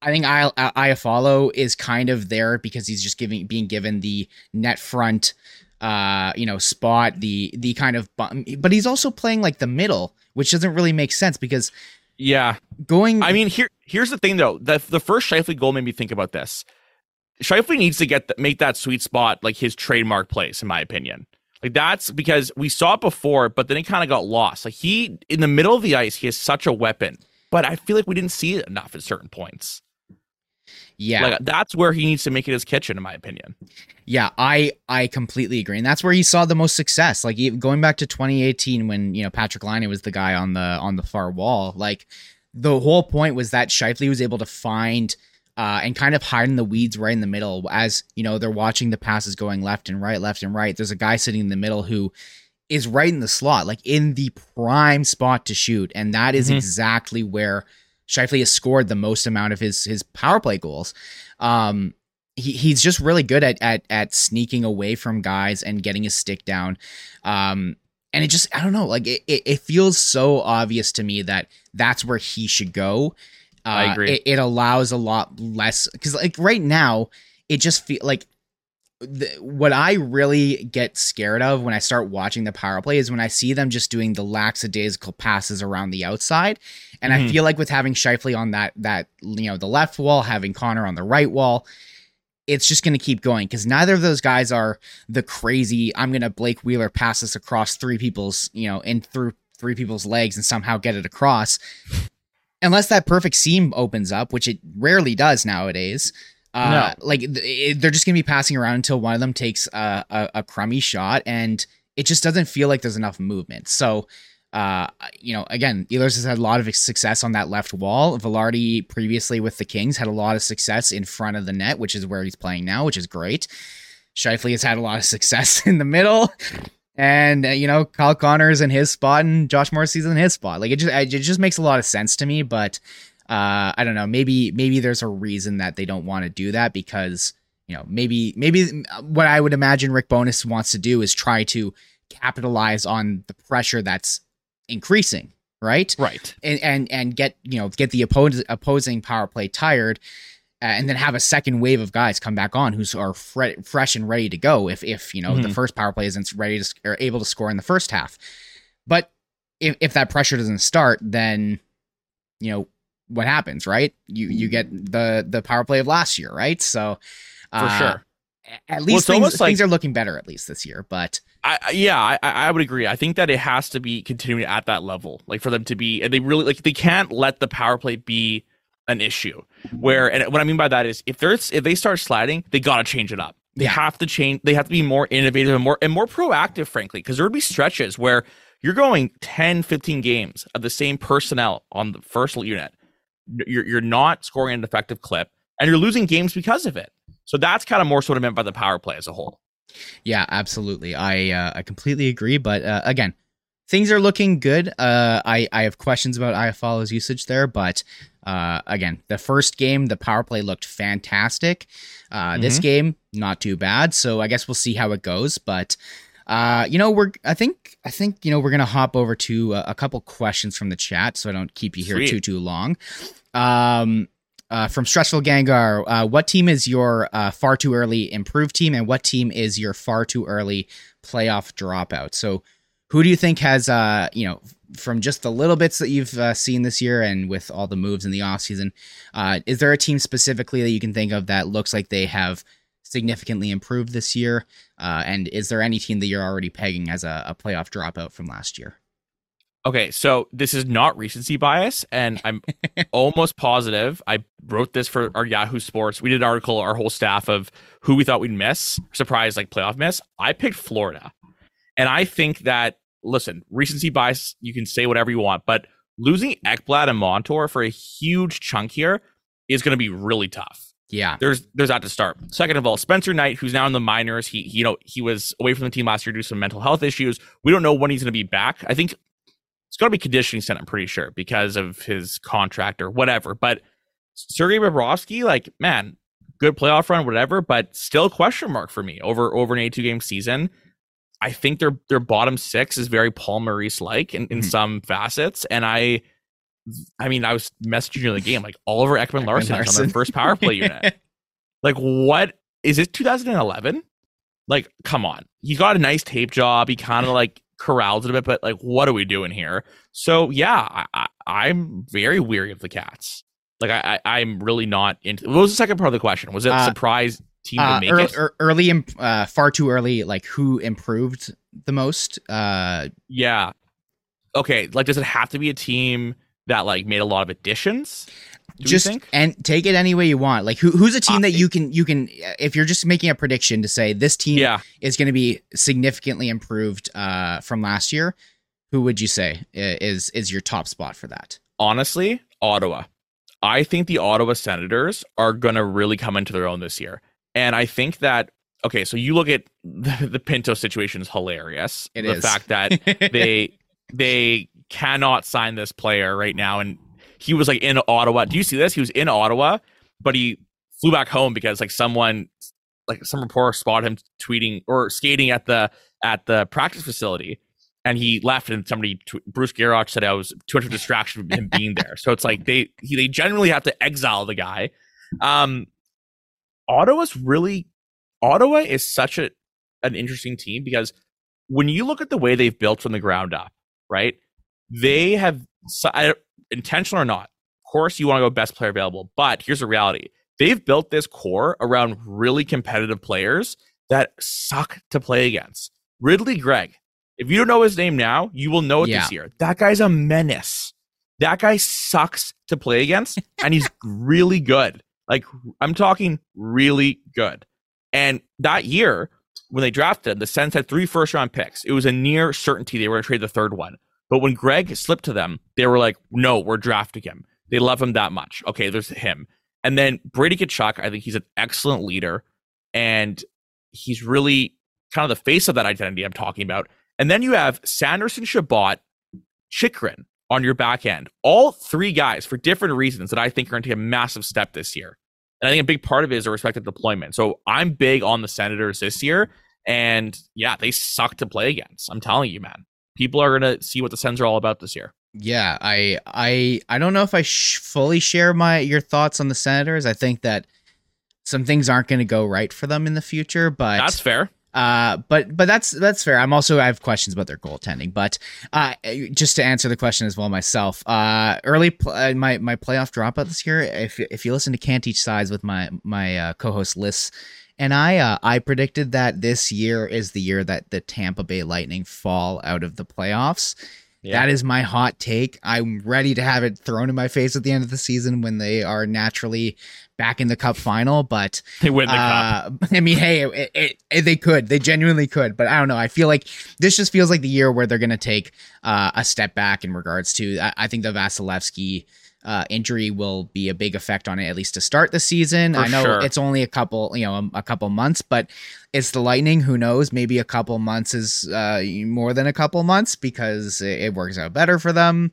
I think I, I, Iafallo is kind of there because he's just giving being given the net front, uh, you know, spot, the the kind of bum, but he's also playing like the middle, which doesn't really make sense because yeah, going. I mean, here here's the thing though, the the first Scheifele goal made me think about this. Scheifele needs to get the, make that sweet spot like his trademark place, in my opinion. Like that's because we saw it before, but then it kind of got lost. Like he in the middle of the ice, he is such a weapon, but I feel like we didn't see it enough at certain points. Yeah, like, that's where he needs to make it his kitchen, in my opinion. Yeah, I I completely agree, and that's where he saw the most success. Like going back to twenty eighteen, when you know Patrick Laine was the guy on the on the far wall. Like the whole point was that Scheifele was able to find uh, and kind of hide in the weeds right in the middle, as you know they're watching the passes going left and right, left and right. There's a guy sitting in the middle who is right in the slot, like in the prime spot to shoot, and that is mm-hmm. exactly where Scheifele has scored the most amount of his his power play goals. Um, he he's just really good at at at sneaking away from guys and getting his stick down. Um, and it just I don't know, like it, it, it feels so obvious to me that that's where he should go. Uh, I agree. It, it allows a lot less because like right now it just feels like the, what I really get scared of when I start watching the power play is when I see them just doing the lackadaisical passes around the outside. And mm-hmm. I feel like with having Scheifele on that, that, you know, the left wall, having Connor on the right wall, it's just going to keep going because neither of those guys are the crazy, I'm going to Blake Wheeler pass this across three people's, you know, in through three people's legs and somehow get it across. Unless that perfect seam opens up, which it rarely does nowadays. Uh, no. Like they're just going to be passing around until one of them takes a, a, a crummy shot, and it just doesn't feel like there's enough movement. So, uh, you know, again, Ehlers has had a lot of success on that left wall. Vilardi previously with the Kings had a lot of success in front of the net, which is where he's playing now, which is great. Scheifele has had a lot of success in the middle, and uh, you know, Kyle Connor's in his spot and Josh Morrissey's in his spot. Like it just, it just makes a lot of sense to me, but. Uh, I don't know. Maybe maybe there's a reason that they don't want to do that because, you know, maybe maybe what I would imagine Rick Bowness wants to do is try to capitalize on the pressure that's increasing. Right. Right. And and, and get, you know, get the opposing opposing power play tired uh, and then have a second wave of guys come back on who are fre- fresh and ready to go. If, if you know, mm-hmm. the first power play isn't ready to or able to score in the first half. But if, if that pressure doesn't start, then, you know, what happens, right? You you get the the power play of last year, right? So uh, for sure. at least well, things, like, things are looking better at least this year. But I, yeah, I, I would agree. I think that it has to be continuing at that level, like for them to be, and they really like they can't let the power play be an issue. Where, and what I mean by that is if there's if they start sliding, they got to change it up. They yeah. have to change. They have to be more innovative and more and more proactive, frankly, because there would be stretches where you're going ten, fifteen games of the same personnel on the first unit. You're, you're not scoring an effective clip and you're losing games because of it. So that's kind of more sort of meant by the power play as a whole. Yeah, absolutely. I uh, I completely agree. But uh, again, things are looking good. Uh, I, I have questions about Iafallo's usage there. But uh, again, the first game, the power play looked fantastic. Uh, mm-hmm. This game, not too bad. So I guess we'll see how it goes. But Uh, you know, we're, I think, I think, you know, we're going to hop over to a, a couple questions from the chat so I don't keep you here Sweet. too, too long. Um, uh, from Stressful Gangar, uh, what team is your, uh, far too early improved team and what team is your far too early playoff dropout? So who do you think has, uh, you know, from just the little bits that you've uh, seen this year and with all the moves in the off season, uh, is there a team specifically that you can think of that looks like they have significantly improved this year, uh, and is there any team that you're already pegging as a, a playoff dropout from last year? Okay, so this is not recency bias, and I'm almost positive. I wrote this for our Yahoo Sports. We did an article, our whole staff, of who we thought we'd miss, surprise, like playoff miss. I picked Florida, and I think that, listen, recency bias, you can say whatever you want, but losing Ekblad and Montour for a huge chunk here is going to be really tough. Yeah, there's there's that to start. Second of all, Spencer Knight, who's now in the minors, he, he you know he was away from the team last year due to some mental health issues. We don't know when he's going to be back. I think it's going to be conditioning center, I'm pretty sure, because of his contract or whatever. But Sergei Bobrovsky, like man, good playoff run, whatever, but still a question mark for me over over an eighty-two game season. I think their their bottom six is very Paul Maurice like in, in mm-hmm. some facets, and I. I mean, I was messaging you in the game, like Oliver Ekman Larson on their first power play unit. Like, what is this two thousand eleven? Like, come on. He got a nice tape job. He kind of like corralled it a bit, but like, what are we doing here? So, yeah, I, I, I'm very weary of the Cats. Like, I, I, I'm really not into. What was the second part of the question? Was it uh, surprise team uh, to make early, it? Early, imp- uh, far too early, like who improved the most? Uh, yeah. Okay. Like, does it have to be a team that like made a lot of additions? Do just you think? And take it any way you want. Like who who's a team uh, that you can you can if you're just making a prediction to say this team yeah. is going to be significantly improved uh, from last year? Who would you say is is your top spot for that? Honestly, Ottawa. I think the Ottawa Senators are going to really come into their own this year, and I think that okay. So you look at the, the Pinto situation is hilarious. It the is. fact that they they. cannot sign this player right now, and he was like in Ottawa. Do you see this? He was in Ottawa, but he flew back home because like someone, like some reporter spotted him tweeting or skating at the at the practice facility, and he left. And somebody, Bruce Garroch, said I was too much of a distraction from him being there. So it's like they he, they generally have to exile the guy. Um, Ottawa's really Ottawa is such a an interesting team because when you look at the way they've built from the ground up, right? They have, intentional or not, of course you want to go best player available, but here's the reality. They've built this core around really competitive players that suck to play against. Ridley Gregg, if you don't know his name now, you will know it yeah. this year. That guy's a menace. That guy sucks to play against, and he's really good. Like, I'm talking really good. And that year, when they drafted him, the Sens had three first-round picks. It was a near certainty they were going to trade the third one. But when Greg slipped to them, they were like, no, we're drafting him. They love him that much. Okay, there's him. And then Brady Tkachuk, I think he's an excellent leader. And he's really kind of the face of that identity I'm talking about. And then you have Sanderson, Shabbat, Chikrin on your back end. All three guys for different reasons that I think are going to take a massive step this year. And I think a big part of it is a respective deployment. So I'm big on the Senators this year. And yeah, they suck to play against. I'm telling you, man. People are going to see what the Sens are all about this year. Yeah, I I, I don't know if I sh- fully share my your thoughts on the Senators. I think that some things aren't going to go right for them in the future, but that's fair. Uh, but but that's that's fair. I'm also I have questions about their goaltending, but uh, just to answer the question as well myself, uh, early pl- my my playoff dropout this year. If if you listen to Can't Teach Sides with my my uh, co-host Liz And I uh, I predicted that this year is the year that the Tampa Bay Lightning fall out of the playoffs. Yeah. That is my hot take. I'm ready to have it thrown in my face at the end of the season when they are naturally back in the cup final. But they win the uh, cup. I mean, hey, it, it, it, they could. They genuinely could. But I don't know. I feel like this just feels like the year where they're going to take uh, a step back in regards to. I, I think the Vasilevsky Uh, injury will be a big effect on it, at least to start the season. For I know sure. It's only a couple, you know, a, a couple months, but it's the Lightning. Who knows? Maybe a couple months is uh, more than a couple months because it, it works out better for them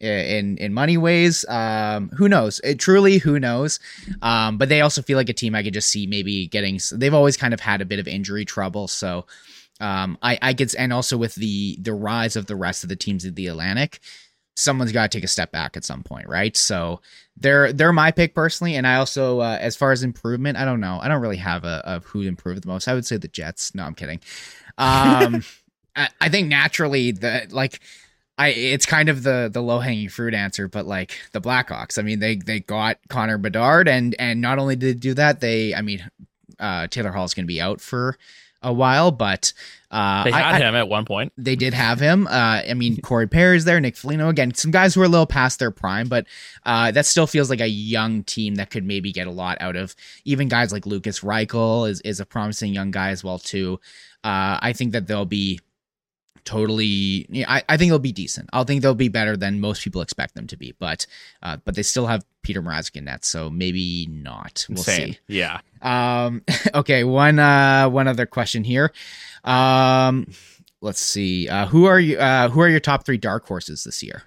in in money ways. Um, who knows? It, truly, who knows? Um, but they also feel like a team I could just see maybe getting. They've always kind of had a bit of injury trouble, so um, I I guess, and also with the the rise of the rest of the teams in the Atlantic. Someone's got to take a step back at some point, right? So they're they're my pick personally, and I also, uh, as far as improvement, I don't know. I don't really have a of who improved the most. I would say the Jets. No, I'm kidding. Um, I, I think naturally that like I it's kind of the the low hanging fruit answer, but like the Blackhawks. I mean, they they got Connor Bedard, and and not only did they do that, they I mean uh, Taylor Hall's going to be out for a while, but uh they had I, him at one point. They did have him. uh I mean, Corey Perry's there, Nick Foligno, again, some guys who are a little past their prime, but uh that still feels like a young team that could maybe get a lot out of even guys like Lucas Reichel is is a promising young guy as well too. uh I think that they'll be totally you know, I, I think they'll be decent. I'll think they'll be better than most people expect them to be, but uh but they still have Peter Mrazek in net, so maybe not. We'll Same. see. Yeah. Um okay, one uh one other question here. Um let's see. Uh who are you uh who are your top three dark horses this year?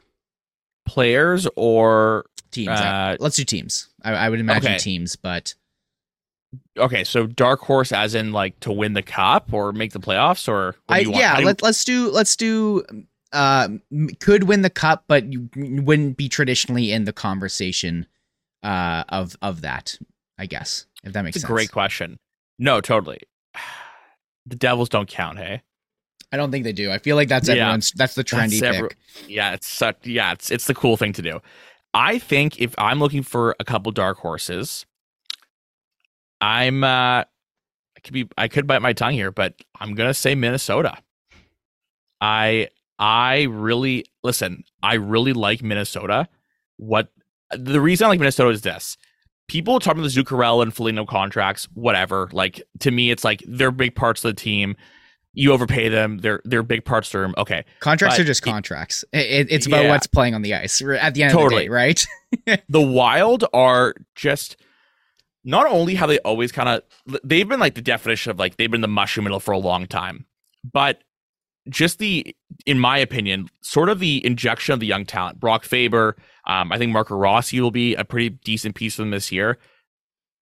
Players or teams? Uh, let's do teams. I, I would imagine okay. teams, but okay, so dark horse as in like to win the cup or make the playoffs, or what do you I, want? yeah, do you... let, let's do let's do uh, could win the cup, but you wouldn't be traditionally in the conversation uh, of of that. I guess if that makes That's sense. A great question. No, totally. The Devils don't count, hey. I don't think they do. I feel like that's everyone's. Yeah. That's the trendy that's every, pick. Yeah, it's such, yeah, it's it's the cool thing to do. I think if I'm looking for a couple dark horses. I'm, uh, I could be, I could bite my tongue here, but I'm going to say Minnesota. I, I really, listen, I really like Minnesota. What, the reason I like Minnesota is this. People talk about the Zuccarello and Foligno contracts, whatever. Like, to me, it's like, they're big parts of the team. You overpay them. They're, they're big parts of them. Okay. Contracts but are just contracts. It, it, it's about yeah. what's playing on the ice at the end totally. of the day, right? The Wild are just... Not only have they always kind of, they've been like the definition of like, they've been the mushroom middle for a long time, but just the, in my opinion, sort of the injection of the young talent, Brock Faber, um, I think Marco Rossi will be a pretty decent piece for them this year.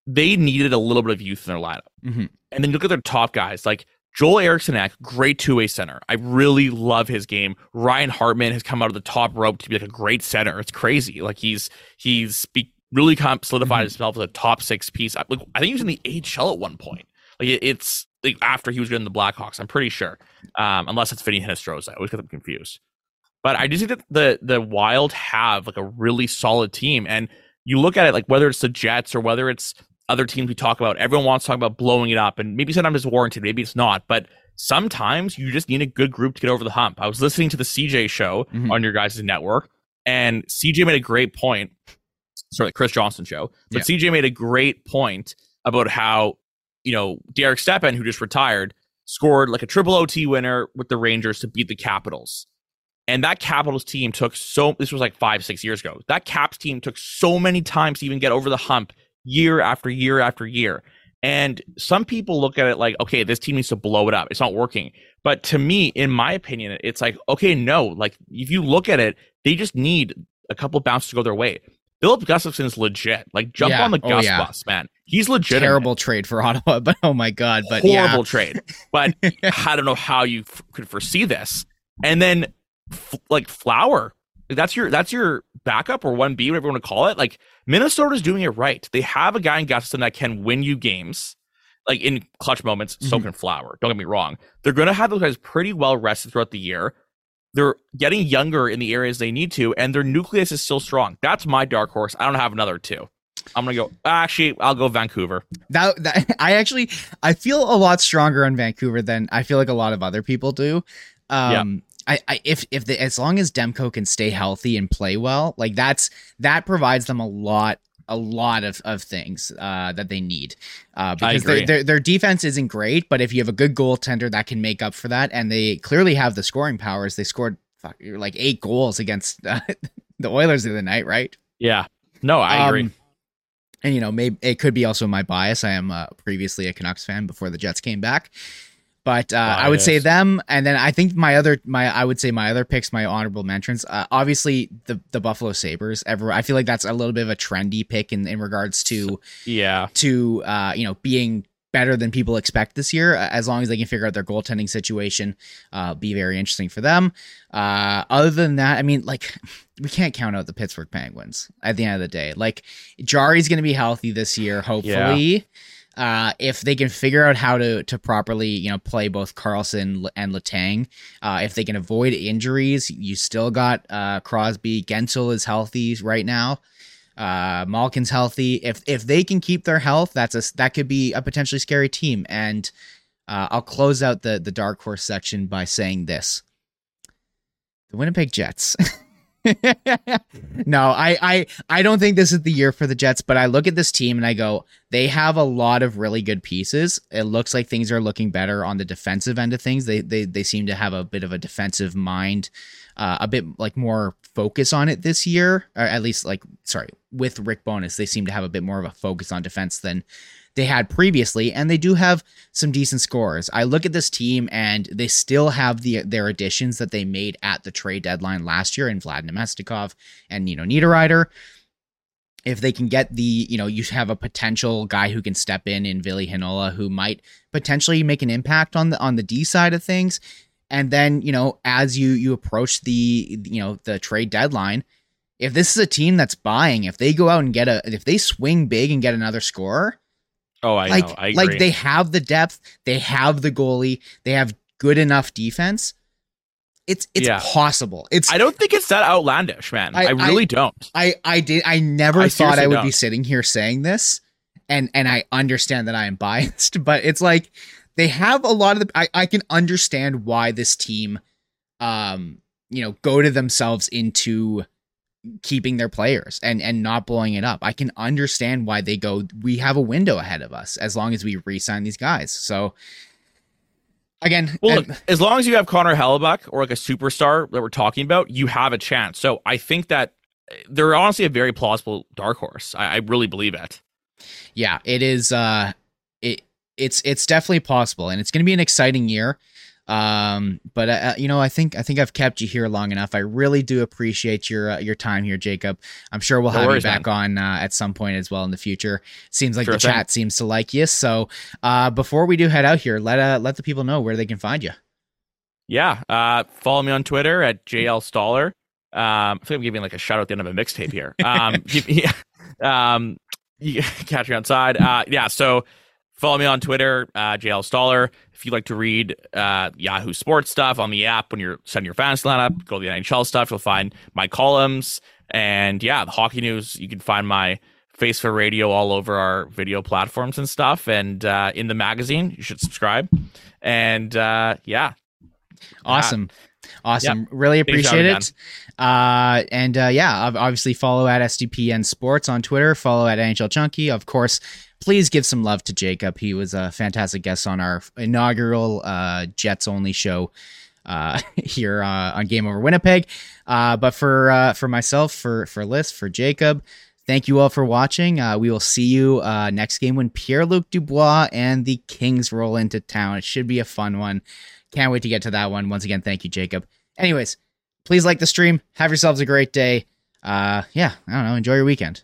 They needed a little bit of youth in their lineup. Mm-hmm. And then look at their top guys, like Joel Eriksson Ek, great two-way center. I really love his game. Ryan Hartman has come out of the top rope to be like a great center. It's crazy. Like he's, he's, be- really solidified himself as a top six piece. I, like, I think he was in the A H L at one point. Like it, it's like after he was in the Blackhawks, I'm pretty sure. Um, unless it's Vinny Hinostroza. I always get them confused. But I do think that the the Wild have like a really solid team. And you look at it like whether it's the Jets or whether it's other teams we talk about, everyone wants to talk about blowing it up. And maybe sometimes it's warranted, maybe it's not. But sometimes you just need a good group to get over the hump. I was listening to the C J show mm-hmm. on your guys' network, and C J made a great point. Sorry, Chris Johnson show. But yeah. C J made a great point about how, you know, Derek Stepan, who just retired, scored like a triple O T winner with the Rangers to beat the Capitals. And that Capitals team took so, this was like five, six years ago. That Caps team took so many times to even get over the hump year after year after year. And some people look at it like, okay, this team needs to blow it up. It's not working. But to me, in my opinion, it's like, okay, no. Like, if you look at it, they just need a couple bounces to go their way. Philip Gustafson's legit. Like, jump yeah. on the oh, Gus yeah. bus, man. He's legit. Terrible trade for Ottawa, but oh my God. But Horrible yeah. trade. But I don't know how you f- could foresee this. And then, f- like, Flower. Like, that's your that's your backup or one B, whatever you want to call it. Like, Minnesota's doing it right. They have a guy in Gustafson that can win you games. Like, in clutch moments, mm-hmm. so can Flower. Don't get me wrong. They're going to have those guys pretty well rested throughout the year. They're getting younger in the areas they need to, and their nucleus is still strong. That's my dark horse. I don't have another two. I'm gonna go. Actually, I'll go Vancouver. That, that I actually I feel a lot stronger on Vancouver than I feel like a lot of other people do. Um, yeah. I, I if if the, as long as Demko can stay healthy and play well, like that's that provides them a lot. a lot of, of things uh, that they need uh, because their, their their defense isn't great, but if you have a good goaltender that can make up for that, and they clearly have the scoring powers. They scored fuck, like eight goals against uh, the Oilers the other night, right? Yeah. No, I um, agree. And, you know, maybe it could be also my bias. I am uh, previously a Canucks fan before the Jets came back. But uh, wow, I would say them, and then I think my other, my I would say my other picks, my honorable mentions. Uh, obviously, the the Buffalo Sabres. Everywhere, I feel like that's a little bit of a trendy pick in, in regards to yeah to uh, you know being better than people expect this year. As long as they can figure out their goaltending situation, uh, be very interesting for them. Uh, other than that, I mean, like we can't count out the Pittsburgh Penguins at the end of the day. Like Jari's going to be healthy this year, hopefully. Yeah. Uh, if they can figure out how to to properly, you know, play both Karlsson and Letang, uh, if they can avoid injuries, you still got uh, Crosby. Gensel is healthy right now. Uh, Malkin's healthy. If if they can keep their health, that's a that could be a potentially scary team. And uh, I'll close out the the dark horse section by saying this: the Winnipeg Jets. no, I, I I don't think this is the year for the Jets, but I look at this team and I go, they have a lot of really good pieces. It looks like things are looking better on the defensive end of things. They they they seem to have a bit of a defensive mind, uh, a bit like more focus on it this year, or at least like, sorry, with Rick Bowness, they seem to have a bit more of a focus on defense than they had previously, and they do have some decent scores. I look at this team, and they still have the their additions that they made at the trade deadline last year in Vlad Namestnikov and Nino Niederreiter. If they can get the, you know, you have a potential guy who can step in in Ville Heinola, who might potentially make an impact on the on the D side of things, and then you know as you you approach the you know the trade deadline, if this is a team that's buying, if they go out and get a, if they swing big and get another scorer. Oh, I like, know. I agree. Like they have the depth, they have the goalie, they have good enough defense. It's it's yeah. possible. It's. I don't think it's that outlandish, man. I, I really I, don't. I I did. I never I thought I would don't. be sitting here saying this, and and I understand that I am biased, but it's like they have a lot of the. I, I can understand why this team, um, you know, goaded themselves into keeping their players and and not blowing it up. I can understand why they go, we have a window ahead of us as long as we re-sign these guys. So again, well, look, as long as you have Connor Hellebuck or like a superstar that we're talking about, you have a chance. So I think that they're honestly a very plausible dark horse. I, I really believe it. Yeah, it is. Uh, it it's it's definitely possible, and it's going to be an exciting year. Um, but, uh, you know, I think, I think I've kept you here long enough. I really do appreciate your, uh, your time here, Jacob. I'm sure we'll no have worries, you back man. on, uh, at some point as well in the future. Seems like sure the thing. Chat seems to like you. So, uh, before we do head out here, let, uh, let the people know where they can find you. Yeah. Uh, follow me on Twitter at J L Stoller. Um, I think I'm giving like a shout out at the end of a mixtape here. Um, yeah, um, you catch me outside. Uh, yeah. So, follow me on Twitter, uh, J L Stoller. If you like to read uh, Yahoo Sports stuff on the app when you're setting your fantasy lineup, go to the N H L stuff. You'll find my columns. And yeah, the hockey news. You can find my face for radio all over our video platforms and stuff. And uh, in the magazine, you should subscribe. And uh, yeah. Awesome. Uh, Awesome. Yep. Really appreciate it. Uh, and uh, yeah, obviously follow at S C P N Sports on Twitter. Follow at N H L Chunky. Of course, please give some love to Jacob. He was a fantastic guest on our inaugural uh, Jets only show uh, here uh, on Game Over Winnipeg. Uh, but for uh, for myself, for, for Liz, for Jacob, thank you all for watching. Uh, we will see you uh, next game when Pierre-Luc Dubois and the Kings roll into town. It should be a fun one. Can't wait to get to that one. Once again, thank you, Jacob. Anyways, please like the stream. Have yourselves a great day. Uh, yeah, I don't know. Enjoy your weekend.